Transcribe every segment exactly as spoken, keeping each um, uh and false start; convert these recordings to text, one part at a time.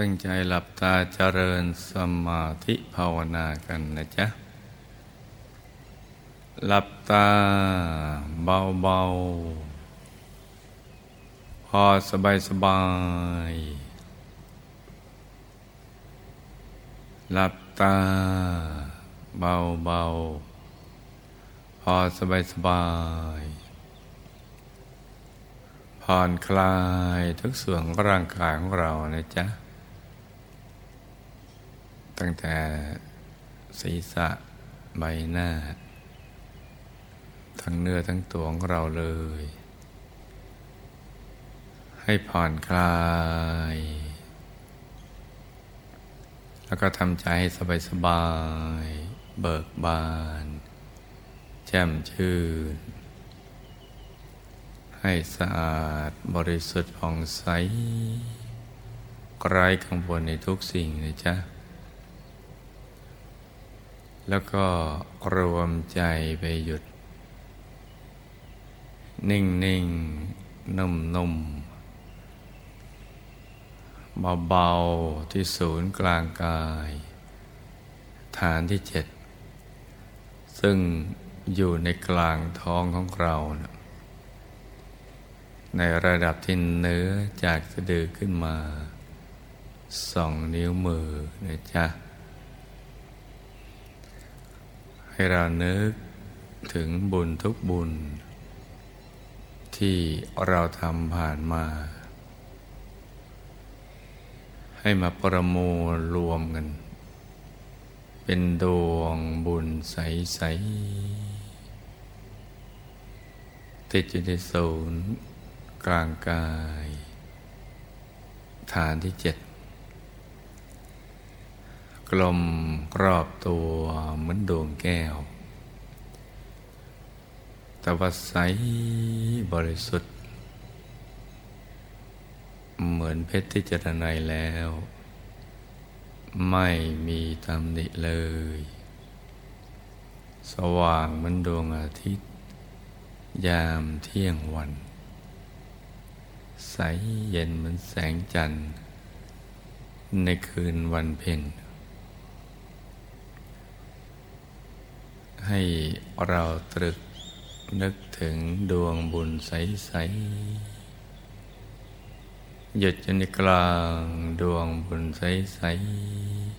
ตั้งใจหลับตาเจริญสมาธิภาวนากันนะจ๊ะหลับตาเบาๆพอสบายสบายหลับตาเบาๆพอสบายสบายผ่อนคลายทุกส่วนของร่างกายของเรานะจ๊ะตั้งแต่ศีรษะใบหน้าทั้งเนื้อทั้งตัวของเราเลยให้ผ่อนคลายแล้วก็ทำใจให้สบายสบายเบิกบานแจ่มชื่นให้สะอาดบริสุทธิ์ผ่องใสไร้กังวลในทุกสิ่งนะจ๊ะแล้วก็รวมใจไปหยุดนิ่งนิ่งนุ่มนุ่มเบาๆที่ศูนย์กลางกายฐานที่เจ็ดซึ่งอยู่ในกลางท้องของเรานะในระดับที่เนื้อจากสะดือขึ้นมาสองนิ้วมือนะจ๊ะให้เรานึกถึงบุญทุกบุญที่เราทำผ่านมาให้มาประมวลรวมกันเป็นดวงบุญใสๆติดอยู่ในศูนย์กลางกายฐานที่เจ็ดกลมรอบตัวเหมือนดวงแก้วแต่ว่าใสบริสุทธิ์เหมือนเพชรที่เจริญในแล้วไม่มีตำหนิเลยสว่างเหมือนดวงอาทิตย์ยามเที่ยงวันใสเย็นเหมือนแสงจันทร์ในคืนวันเพ็ญให้เราตรึกนึกถึงดวงบุญใสๆหยุดอยู่ในกลางดวงบุญใส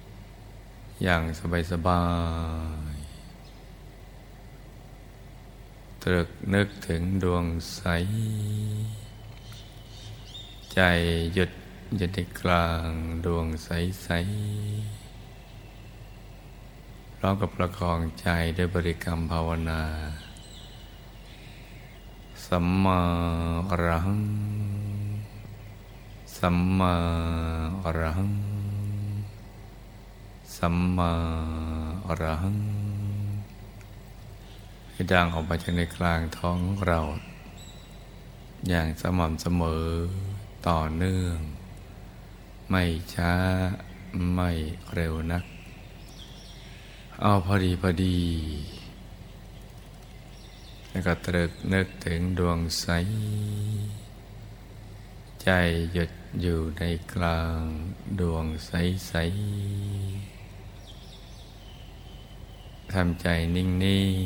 ๆอย่างสบายๆตรึกนึกถึงดวงใสใจหยุดอยู่ในกลางดวงใสๆพร้อมกับประคองใจด้วยบริกรรมภาวนาสัมมาอรหังสัมมาอรหังสัมมาอรหังให้ดังออกมาจากในกลางท้องเราอย่างสม่ำเสมอต่อเนื่องไม่ช้าไม่เร็วนักเอาพอดีพอดีแล้วก็ตรึกนึกถึงดวงใสใจหยุดอยู่ในกลางดวงใสใสทำใจนิ่งนิ่ง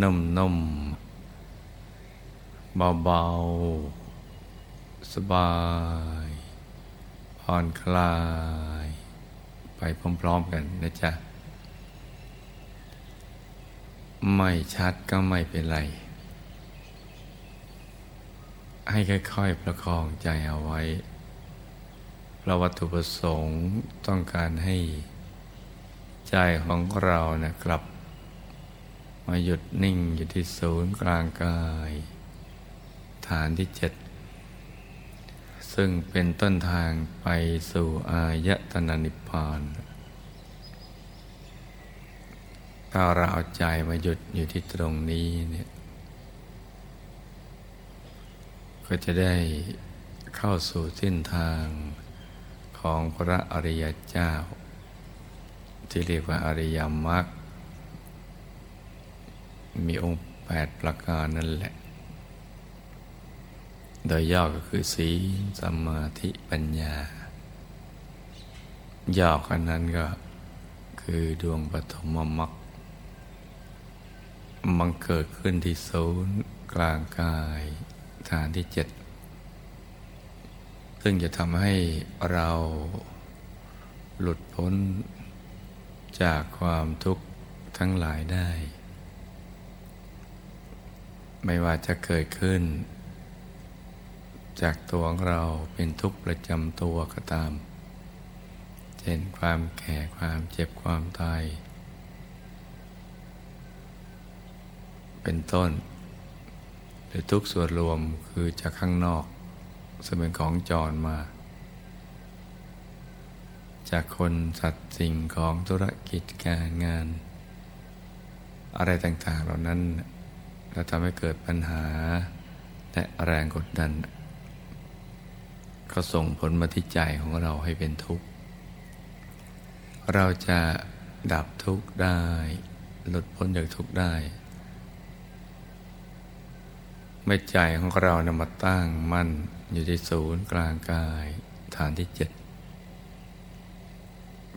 นุ่มนุ่มเบาเบาสบายผ่อนคลายไปพร้อมๆกันนะจ๊ะไม่ชัดก็ไม่เป็นไรให้ค่อยๆประคองใจเอาไว้เพราะวัตถุประสงค์ต้องการให้ใจของเรานะกลับมาหยุดนิ่งอยู่ที่ศูนย์กลางกายฐานที่เจ็ดซึ่งเป็นต้นทางไปสู่อายตนะนิพพานถ้าเราเอาใจมาหยุดอยู่ที่ตรงนี้เนี่ยก็จะได้เข้าสู่เส้นทางของพระอริยเจ้าที่เรียกว่าอริยมรรคมีองค์แปดประการนั่นแหละโดยย่อก็คือศีลสมาธิปัญญา ยอกอันนั้นก็คือดวงปฐมมรรคมันเกิดขึ้นที่ศูนย์กลางกายฐานที่เจ็ดซึ่งจะทำให้เราหลุดพ้นจากความทุกข์ทั้งหลายได้ไม่ว่าจะเกิดขึ้นจากตัวของเราเป็นทุกข์ประจำตัวก็ตามเช่นความแก่ความเจ็บความตายเป็นต้นหรือทุกส่วนรวมคือจากข้างนอกเสมือนของจรมาจากคนสัตว์สิ่งของธุรกิจการงานอะไรต่างๆเหล่านั้นเราทำให้เกิดปัญหาและแรงกดดันก็ส่งผลมาที่ใจของเราให้เป็นทุกข์เราจะดับทุกข์ได้หลุดพ้นจากทุกข์ได้เมื่อใจของเรานำมาตั้งมั่นอยู่ที่ศูนย์กลางกายฐานที่เจ็ด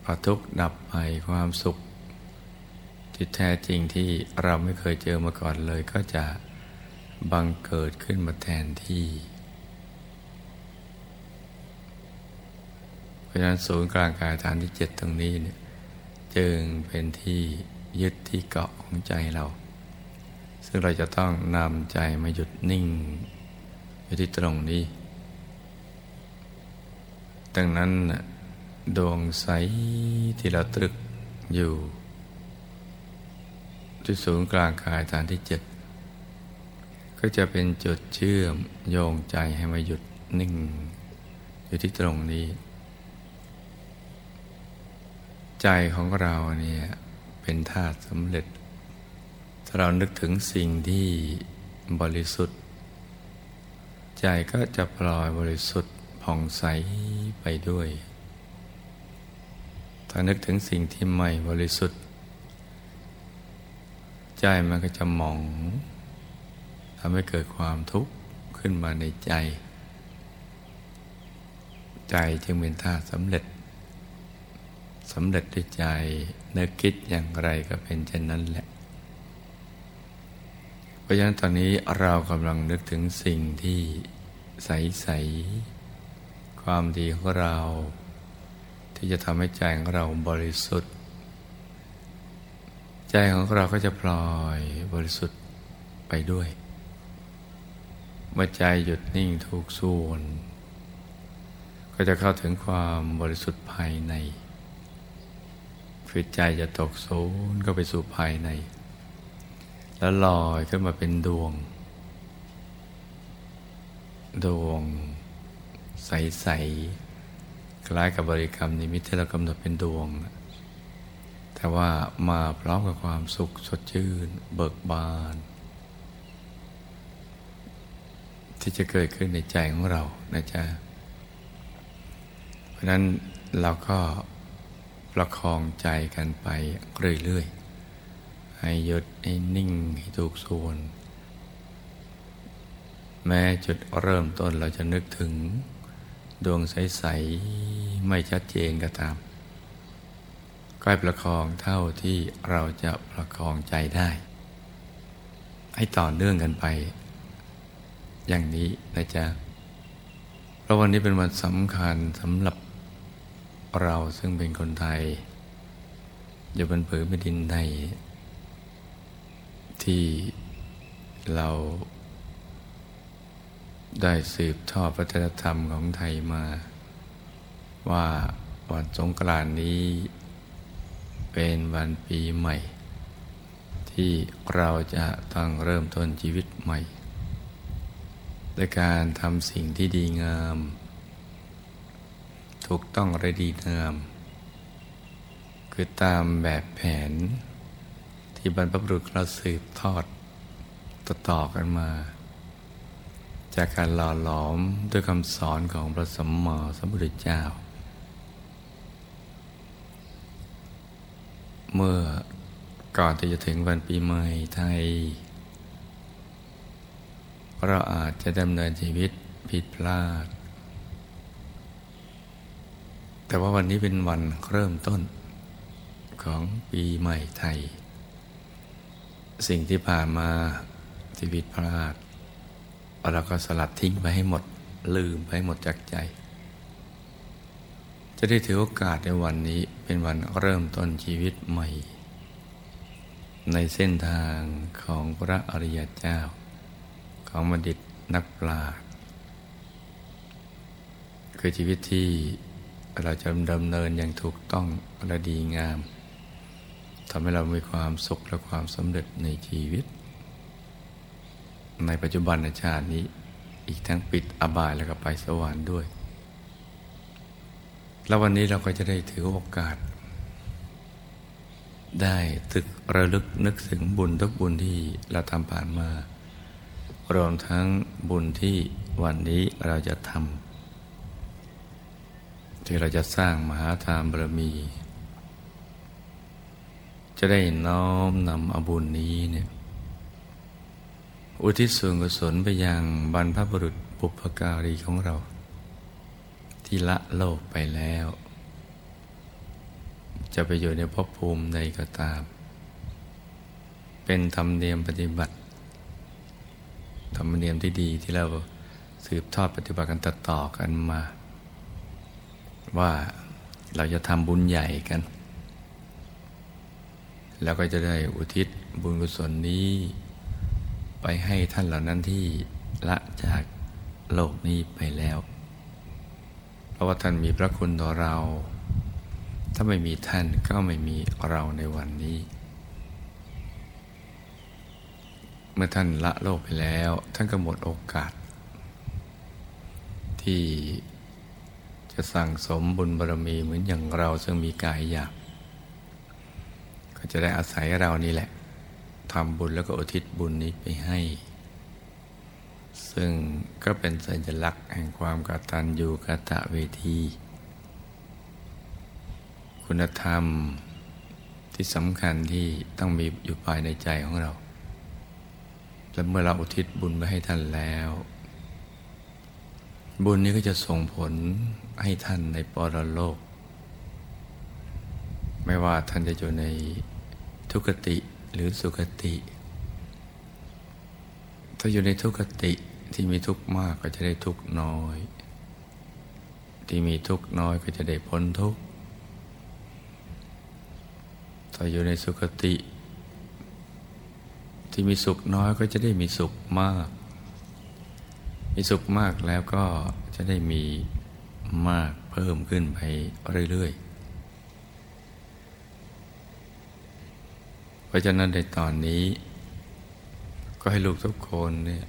พอทุกข์ดับไปความสุขที่แท้จริงที่เราไม่เคยเจอมาก่อนเลยก็จะบังเกิดขึ้นมาแทนที่เพราะฉะนั้นศูนย์กลางกายฐานที่เจ็ดตรงนี้เนี่ยจึงเป็นที่ยึดที่เกาะของใจเราซึ่งเราจะต้องนำใจมาหยุดนิ่งอยู่ที่ตรงนี้ดังนั้นดวงใสที่เราตรึกอยู่ที่ศูนย์กลางกายฐานที่เจ็ดก็จะเป็นจุดเชื่อมโยงใจให้มาหยุดนิ่งอยู่ที่ตรงนี้ใจของเราเนี่ยเป็นธาตุสำเร็จถ้าเรานึกถึงสิ่งที่บริสุทธิ์ใจก็จะปล่อยบริสุทธิ์ผ่องใสไปด้วยถ้านึกถึงสิ่งที่ไม่บริสุทธิ์ใจมันก็จะหม่องทำให้เกิดความทุกข์ขึ้นมาในใจใจจึงเป็นธาตุสำเร็จสำเร็จด้วยใจนึกคิดอย่างไรก็เป็นเช่นนั้นแหละเพราะฉะนั้นตอนนี้เรากำลังนึกถึงสิ่งที่ใสๆความดีของเราที่จะทำให้ใจของเราบริสุทธิ์ใจของเราก็จะปล่อยบริสุทธิ์ไปด้วยเมื่อใจหยุดนิ่งทุกส่วนก็จะเข้าถึงความบริสุทธิ์ภายในคือใจจะตกศูนย์ก็ไปสู่ภายในแล้วลอยขึ้นมาเป็นดวงดวงใสๆคล้ายกับบริกรรมนิมิตที่เรากำหนดเป็นดวงแต่ว่ามาพร้อมกับความสุขสดชื่นเบิกบานที่จะเกิดขึ้นในใจของเรานะจ๊ะเพราะนั้นเราก็ประคองใจกันไปเรื่อยๆให้หยุดให้นิ่งให้ถูกส่วนแม้จุดเริ่มต้นเราจะนึกถึงดวงใสๆไม่ชัดเจนก็ตามค่อยประคองเท่าที่เราจะประคองใจได้ให้ต่อเนื่องกันไปอย่างนี้นะจ๊ะเพราะวันนี้เป็นวันสำคัญสำหรับเราซึ่งเป็นคนไทยอยู่บนผืนแผ่นดินไทยที่เราได้สืบทอดวัฒนธรรมของไทยมาว่าวันสงกรานต์นี้เป็นวันปีใหม่ที่เราจะต้องเริ่มต้นชีวิตใหม่ด้วยการทำสิ่งที่ดีงามถูกต้องและดีงามคือตามแบบแผนที่บรรพบุรุษเราสืบทอดต่อๆกันมาจากการหล่อหลอมด้วยคำสอนของพระสัมมาสัมพุทธเจ้าเมื่อก่อนที่จะถึงวันปีใหม่ไทยเราอาจจะดำเนินชีวิตผิดพลาด แต่ว่าวันนี้เป็นวันเริ่มต้นของปีใหม่ไทยสิ่งที่ผ่านมาที่ผิดพลาดเราก็สลัดทิ้งไปให้หมดลืมไปให้หมดจากใจจะได้ถือโอกาสในวันนี้เป็นวันเริ่มต้นชีวิตใหม่ในเส้นทางของพระอริยเจ้าของบัณฑิตนักปราชญ์คือชีวิตที่เราจะดำเนินอย่างถูกต้องและดีงามทำให้เรามีความสุขและความสำเร็จในชีวิตในปัจจุบันชาตินี้อีกทั้งปิดอบายแล้วก็ไปสวรรค์ด้วยแล้ววันนี้เราก็จะได้ถือโอกาสได้ตึกระลึกนึกถึงบุญทุกบุญที่เราทำผ่านมารวมทั้งบุญที่วันนี้เราจะทำที่เราจะสร้างมหาทานบารมีจะได้น้อมนำเอาบุญนี้เนี่ยอุทิศส่วนกุศลไปยังบรรพบุรุษบุพการีของเราที่ละโลกไปแล้วจะไปอยู่ในภพภูมิใดก็ตามเป็นธรรมเนียมปฏิบัติธรรมเนียมที่ดีที่เราสืบทอดปฏิบัติกันต่อกันมาว่าเราจะทำบุญใหญ่กันแล้วก็จะได้อุทิศบุญกุศลนี้ไปให้ท่านเหล่านั้นที่ละจากโลกนี้ไปแล้วเพราะว่าท่านมีพระคุณต่อเราถ้าไม่มีท่านก็ไม่มีเราในวันนี้เมื่อท่านละโลกไปแล้วท่านก็หมดโอกาสที่จะสั่งสมบุญบารมีเหมือนอย่างเราซึ่งมีกายหยาบก็จะได้อาศัยเรานี่แหละทำบุญแล้วก็อุทิศบุญนี้ไปให้ซึ่งก็เป็นสัญลักษณ์แห่งความกตัญญูกตเวทีคุณธรรมที่สำคัญที่ต้องมีอยู่ภายในใจของเราและเมื่อเราอุทิศบุญไปให้ท่านแล้วบุญนี้ก็จะส่งผลให้ท่านในปรโลกไม่ว่าท่านจะอยู่ในทุกติหรือสุคติถ้าอยู่ในทุกขติที่มีทุกข์มากก็จะได้ทุกข์น้อยที่มีทุกข์น้อยก็จะได้พ้นทุกข์ถ้าอยู่ในสุคติที่มีสุขน้อยก็จะได้มีสุขมากมีสุขมากแล้วก็จะได้มีมากเพิ่มขึ้นไปเรื่อยๆเพราะฉะนั้นในตอนนี้ก็ให้ลูกทุกคนเนี่ย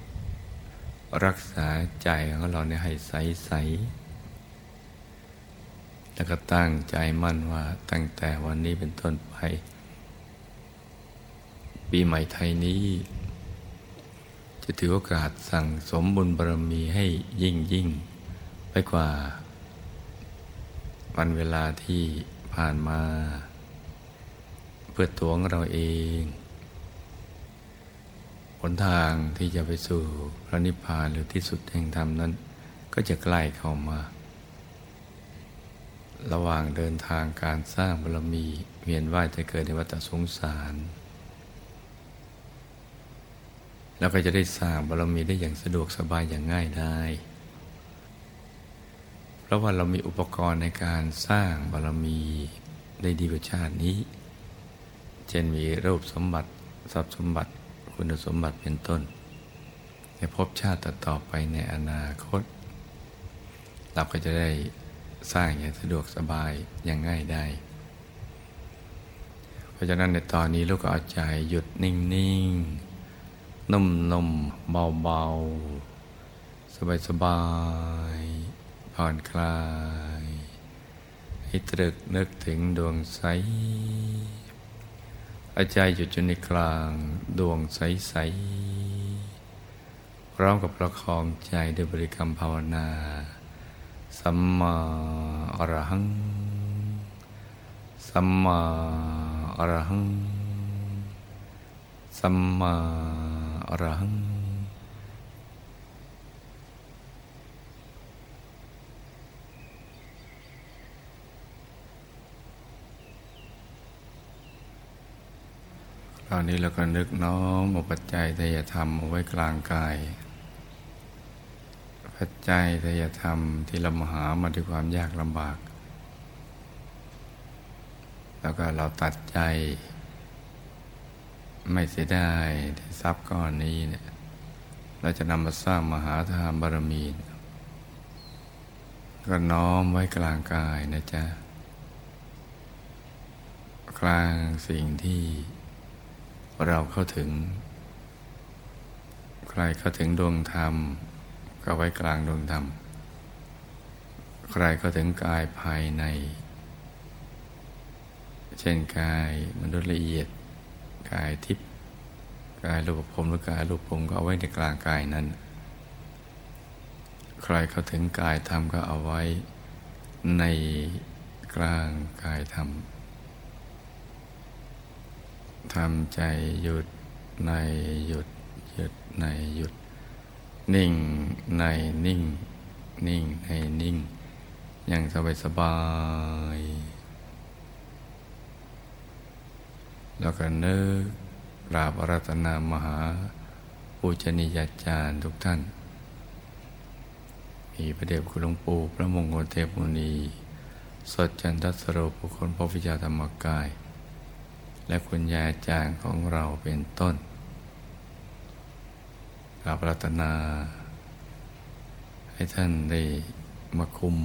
รักษาใจของเราเนี่ยให้ใสๆแล้วก็ตั้งใจมั่นว่าตั้งแต่วันนี้เป็นต้นไปปีใหม่ไทยนี้จะถือโอกาสสั่งสมบุญบารมีให้ยิ่งยิ่งไปกว่าวันเวลาที่ผ่านมาเพื่อตัวของเราเองหนทางที่จะไปสู่พระนิพพานหรือที่สุดแห่งธรรมนั้นก็จะใกล้เข้ามาระหว่างเดินทางการสร้างบารมีเวียนว่ายตายเกิดในวัฏสงสารแล้วก็จะได้สร้างบารมีได้อย่างสะดวกสบายอย่างง่ายดายเพราะว่าเรามีอุปกรณ์ในการสร้างบารมีได้ดีกว่าชาตินี้เช่นมีรูปสมบัติทรัพย์สมบัติคุณสมบัติเป็นต้นในภพชาติต่อไปในอนาคตเราก็จะได้สร้างอย่างสะดวกสบายอย่างง่ายได้เพราะฉะนั้นในตอนนี้ลูกก็เอาใจหยุดนิ่งๆ นุ่มๆเบาๆสบายๆผ่อนคลายให้ตรึกนึกถึงดวงใสใจหยุดอยู่ในกลางดวงใสๆพร้อมกับประคองใจด้วยบริกรรมภาวนาสัมมาอรหังสัมมาอรหังสัมมาอรหัง ตอนนี้เราก็นึกน้อมเอาปัจจัยไตรยธรรมเอาไว้กลางกายปัจจัยไตรยธรรมที่เราหามาด้วยความยากลำบากแล้วก็เราตัดใจไม่เสียดายทรัพย์ก้อนนี้เนี่ยเราจะนำมาสร้างมหาทานบารมีก็น้อมไว้กลางกายนะจ๊ะกลางสิ่งที่เราเข้าถึงใครเข้าถึงดวงธรรมก็ไว้กลางดวงธรรมใครเข้าถึงกายภายในเช่นกายมนุษย์ละเอียดกายทิพย์กายรูปภพหรือกายรูปภพก็เอาไว้ในกลางกายนั้นใครเข้าถึงกายธรรมก็เอาไว้ในกลางกายธรรมทำใจหยุดในหยุดหยุดในหยุดนิ่งในนิ่งนิ่งในนิ่งอย่างสบายสบายแล้วก็นึกกราบอาราธนามหาปูชนียาจารย์ทุกท่านมีพระเดชคุณหลวงปู่พระมงคลเทพมุนีสดจันทสโรผู้คนพบวิชาธรรมกายและคุณยายอาจารย์ของเราเป็นต้นกราบอาราธนาให้ท่านได้มาคุม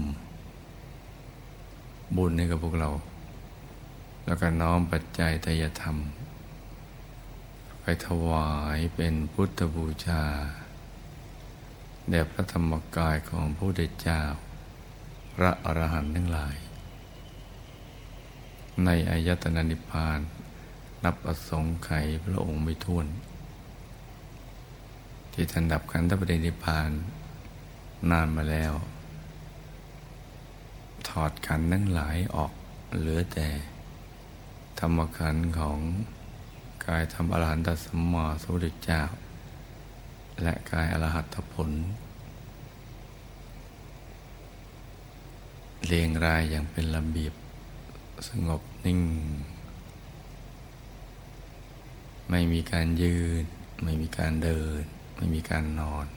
บุญให้กับพวกเราแล้วก็น้อมปัจจัยไตรยธรรมไปถวายเป็นพุทธบูชาแด่พระธรรมกายของพระพุทธเจ้าพระอรหันต์ทั้งหลายในอายตนะนิพพานนับอสงไขยพระองค์ไม่ถ้วนที่ท่านดับขันธปรินิพพานนานมาแล้วถอดขันธ์ทั้งหลายออกเหลือแต่ธรรมขันธ์ของกายธรรมอรหันตสัมมาสัมพุทธเจ้าและกายอรหัตผลเรียงรายอย่างเป็นระเบียบสงบนิ่งไม่มีการยืนไม่มีการเดินไม่มีการนอน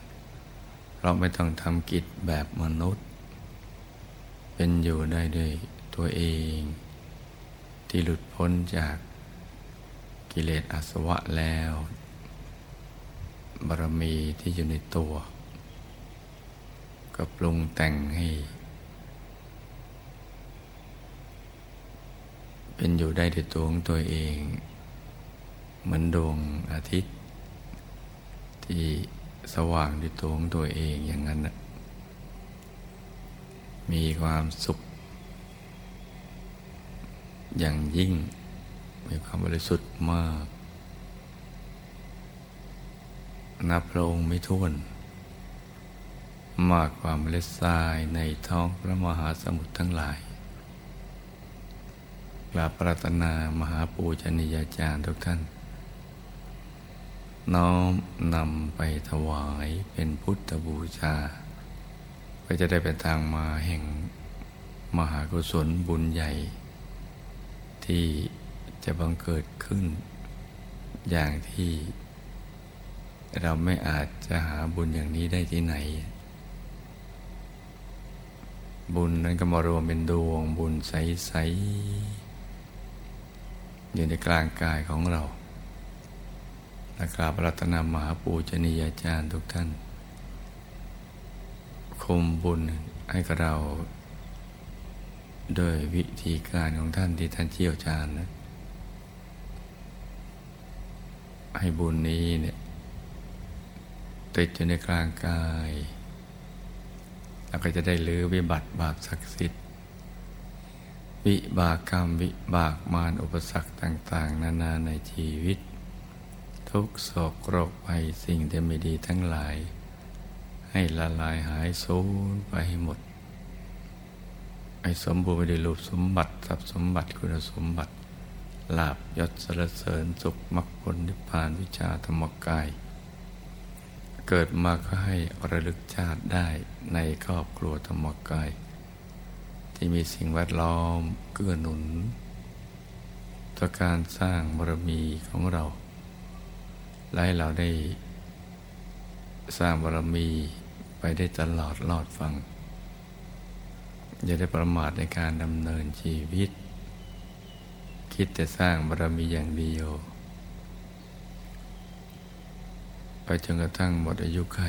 เราไม่ต้องทำกิจแบบมนุษย์เป็นอยู่ได้ด้วยตัวเองที่หลุดพ้นจากกิเลสอาสวะแล้วบารมีที่อยู่ในตัวก็ปรุงแต่งให้เป็นอยู่ได้ด้วยตัวของตัวเองเหมือนดวงอาทิตย์ที่สว่างด้วยตัวของตัวเองอย่างนั้นนะมีความสุขอย่างยิ่งมีความบริสุทธิ์มากนับพระองค์ไม่ถ้วนมากกว่าเมล็ดทรายในท้องพระมหาสมุทรทั้งหลายกราบอาราธนามหาปูชนียาจารย์ทุกท่านน้อมนำไปถวายเป็นพุทธบูชาก็จะได้เป็นทางมาแห่งมหากุศลบุญใหญ่ที่จะบังเกิดขึ้นอย่างที่เราไม่อาจจะหาบุญอย่างนี้ได้ที่ไหนบุญนั้นก็มารวมเป็นดวงบุญใสๆอยู่ในกลางกายของเราและกราบอาราธนามหาปูชนียาจารย์ทุกท่านคุมบุญให้กับเราโดยวิธีการของท่านที่ท่านเชี่ยวชาญนะให้บุญนี้เนี่ยติดอยู่ในกลางกายแล้วก็จะได้ลื้อวิบัติบาปศักดิ์สิทธิ์วิบากกรรมวิบากมารอุปสรรคต่างๆนานาในชีวิตทุกโศกโรคภัยสิ่งที่ไม่ดีทั้งหลายให้ละลายหายสูญไปให้หมดให้สมบูรณ์ไปด้วยรูปสมบัติทรัพย์สมบัติคุณสมบัติลาภยศสรรเสริญสุขมรรคผลนิพพานวิชาธรรมกายเกิดมาก็ให้ระลึกชาติได้ในครอบครัวธรรมกายที่มีสิ่งแวดล้อมเกื้อหนุน ต่อการสร้างบารมีของเราและให้เราได้สร้างบารมีไปได้ตลอดรอดฟังอย่าได้ประมาทในการดำเนินชีวิตคิดแต่สร้างบารมีอย่างเดียวไปจนกระทั่งหมดอายุไข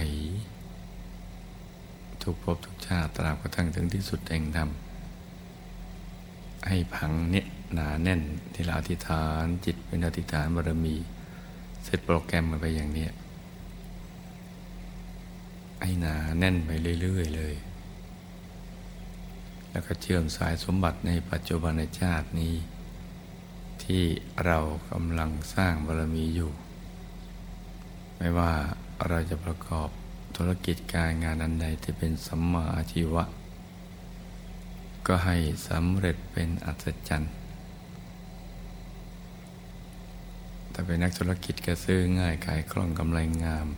ทุกภพทุกชาติตราบกระทั่งถึงที่สุดแห่งธรรมให้ผังเนี่ยหนาแน่นที่เราอธิษฐานจิตเป็นอธิษฐานบารมีเสร็จโปรแกรมมันไปอย่างเนี้ยให้หนาแน่นไปเรื่อยๆเลยแล้วก็เชื่อมสายสมบัติในปัจจุบันชาตินี้ที่เรากำลังสร้างบารมีอยู่ไม่ว่าเราจะประกอบธุรกิจการงานอันใดที่เป็นสัมมาอาชีวะก็ให้สำเร็จเป็นอัศจรรย์แต่เป็นนักธุรกิจก็ซื้อง่ายขายคล่องกำไรงาม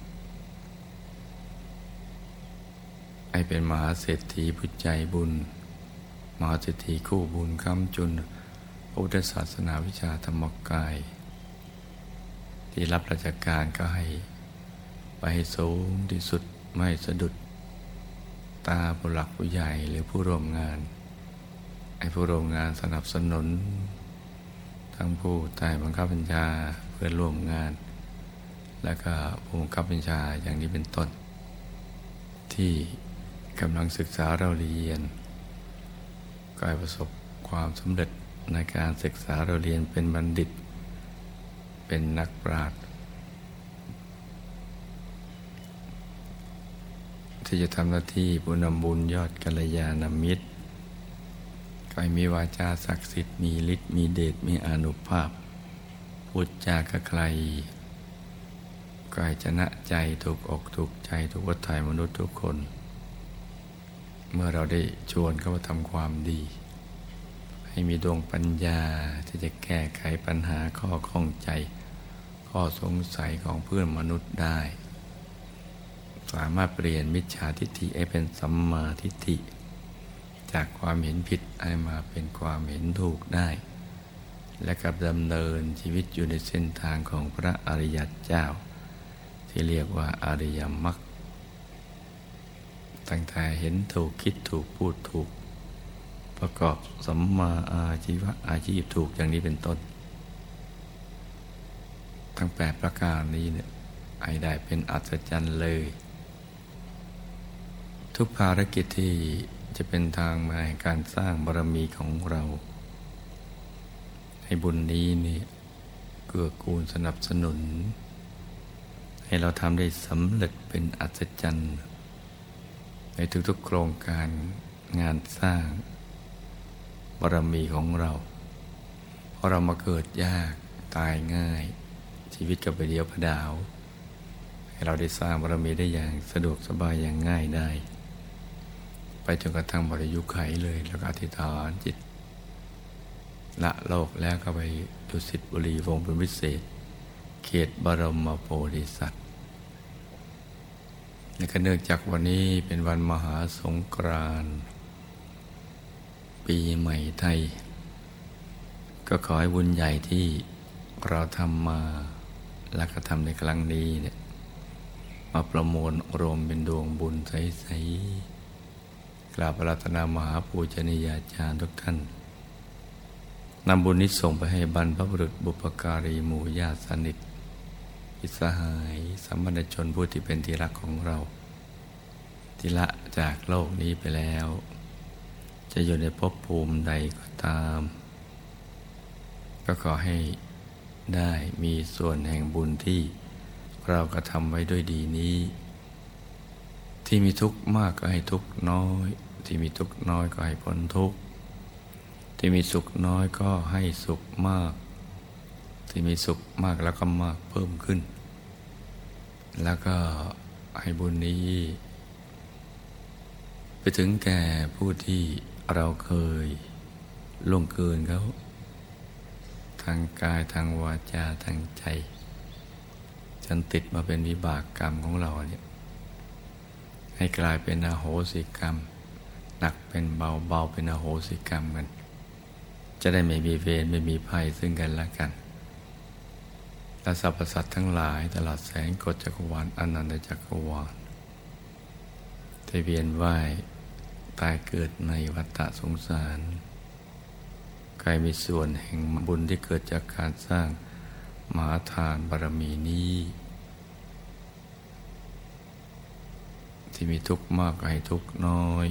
ให้เป็นมหาเศรษฐีผู้ใจบุญมหาเศรษฐีคู่บุญค้ำจุนพระพุทธศาสนาวิชาธรรมกายที่รับราชการก็ให้ไปให้สูงที่สุดไม่สะดุดตาผู้หลักผู้ใหญ่หรือผู้ร่วมงานไอ้ผู้ร่วมงานสนับสนุนทั้งผู้ใต้บังคับบัญชาเพื่อนร่วมงานและก็ผู้บังคับบัญชาอย่างนี้เป็นต้นที่กำลังศึกษาเราเรียนก็ให้ประสบความสำเร็จในการศึกษาเราเรียนเป็นบัณฑิตเป็นนักปราชญ์ที่จะทำหน้าที่ผู้นำบุญยอดกัลยาณมิตรก็ให้มีวาจาศักดิ์สิทธิ์มีฤทธิ์มีเดชมีอานุภาพพูดจากับใครก็ให้ชนะใจถูกอกถูกใจถูกวัฏไถ่มนุษย์ทุกคนเมื่อเราได้ชวนเขามาทำความดีให้มีดวงปัญญาที่จะแก้ไขปัญหาข้อข้องใจข้อสงสัยของเพื่อนมนุษย์ได้สามารถเปลี่ยนมิจฉาทิฏฐิให้เป็นสัมมาทิฏฐิจากความเห็นผิดให้มาเป็นความเห็นถูกได้และกับดำเนินชีวิตอยู่ในเส้นทางของพระอริยเจ้าที่เรียกว่าอริยมรรคตั้งแต่เห็นถูกคิดถูกพูดถูกประกอบสัมมาอาชีวะอาชีพถูกอย่างนี้เป็นต้นทั้งแปดประการนี้เนี่ยไอ้ได้เป็นอัศจรรย์เลยทุกภารกิจที่จะเป็นทางมาในการสร้างบารมีของเราให้บุญนี้เนี่ยเกื้อกูลสนับสนุนให้เราทำได้สำเร็จเป็นอัศจรรย์ในทุกๆโครงการงานสร้างบารมีของเราเพราะเรามาเกิดยากตายง่ายชีวิตกับไปเดียวพระดาวให้เราได้สร้างบารมีได้อย่างสะดวกสบายอย่างง่ายได้ไปจนกระทั่งหมดอายุไขเลยแล้วก็อธิษฐานจิตละโลกแล้วก็ไปดุสิตบุรีวงเป็นวิเศษเขตบรมโพธิสัตว์และก็เนื่องจากวันนี้เป็นวันมหาสงกรานต์ปีใหม่ไทยก็ขอให้บุญใหญ่ที่เราทำมาและก็ทำในครั้งนี้เนี่ยมาประมวลรวมเป็นดวงบุญใสๆกราบอาราธนามหาปูชนียาจารย์ทุกท่านนำบุญนี้ส่งไปให้บรรพบุรุษบุพการีหมู่ญาติสนิทอิสหายสัมมณชนผู้ที่เป็นที่รักของเราที่ละจากโลกนี้ไปแล้วจะอยู่ในภพภูมิใดก็ตามก็ขอให้ได้มีส่วนแห่งบุญที่เรากระทำไว้ด้วยดีนี้ที่มีทุกข์มากก็ให้ทุกข์น้อยที่มีทุกข์น้อยก็ให้พ้นทุกข์ที่มีสุขน้อยก็ให้สุขมากที่มีสุขมากแล้วก็มากเพิ่มขึ้นแล้วก็ให้บุญนี้ไปถึงแก่ผู้ที่เราเคยล่วงเกินเขาทางกายทางวาจาทางใจจนติดมาเป็นวิบากกรรมของเราเนี่ยให้กลายเป็นอโหสิกรรมหนักเป็นเบาเบาเป็นอโหสิกรรมกัน จะได้ไม่มีเวรไม่มีภัยซึ่งกันและกันและสรรพสัตว์ทั้งหลายตลอดแสงกฎจักรวาลอนันตจักรวาลได้เวียนว่ายตายเกิดในวัฏสงสารใครมีส่วนแห่งบุญที่เกิดจากการสร้างมหาทานบารมีนี้ที่มีทุกข์มากก็ให้ทุกข์น้อย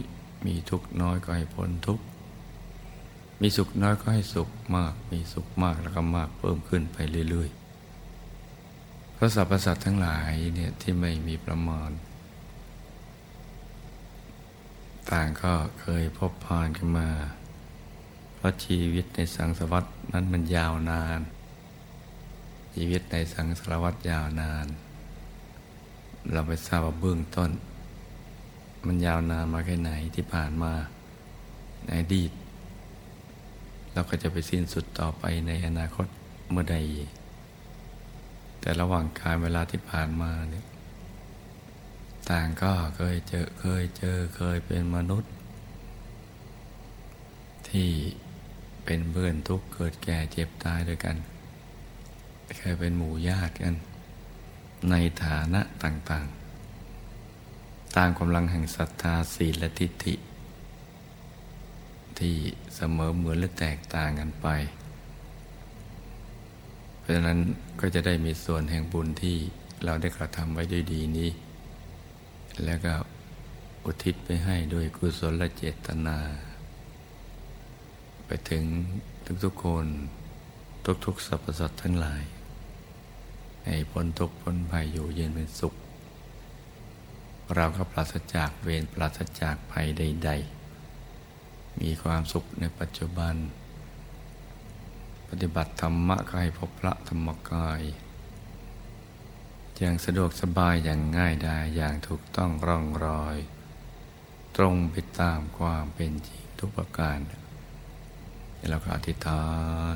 มีทุกข์น้อยก็ให้พ้นทุกข์มีสุขน้อยก็ให้สุขมากมีสุขมากแล้วก็มากเพิ่มขึ้นไปเรื่อยๆเพราะสรรพสัตว์ทั้งหลายเนี่ยที่ไม่มีประมาณต่างก็เคยพบผ่านกันมาเพราะชีวิตในสังสารวัฏนั้นมันยาวนานชีวิตในสังสารวัฏยาวนานเราไปทราบว่าเบื้องต้นมันยาวนานมาแค่ไหนที่ผ่านมาในอดีตเราก็จะไปสิ้นสุดต่อไปในอนาคตเมื่อใดแต่ระหว่างการเวลาที่ผ่านมาเนี่ยต่างก็เคยเจอเคยเจอเคยเป็นมนุษย์ที่เป็นเพื่อนทุกข์เกิดแก่เจ็บตายด้วยกันเคยเป็นหมู่ญาติกันในฐานะต่างๆตามกำลังแห่งศรัทธาศีลและทิฏฐิที่เสมอเหมือนและแตกต่างกันไปเพราะฉะนั้นก็จะได้มีส่วนแห่งบุญที่เราได้กระทำไว้ด้วยดีนี้แล้วก็อุทิศไปให้ด้วยกุศลเจตนาไปถึงทุกๆคนทุกๆสรรพสัตว์ทั้งหลายให้พ้นทุกข์พ้นภัยอยู่เย็นเป็นสุขเราก็ปราศจากเวรปราศจากภัยใดๆมีความสุขในปัจจุบันปฏิบัติธรรมะก็ให้พบพระธรรมกายอย่างสะดวกสบายอย่างง่ายดายอย่างถูกต้องร่องรอยตรงไปตามความเป็นจริงทุกประการแล้วเราก็อธิษฐา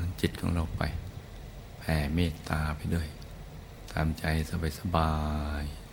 นจิตของเราไปแผ่เมตตาไปด้วยตามใจสบายๆ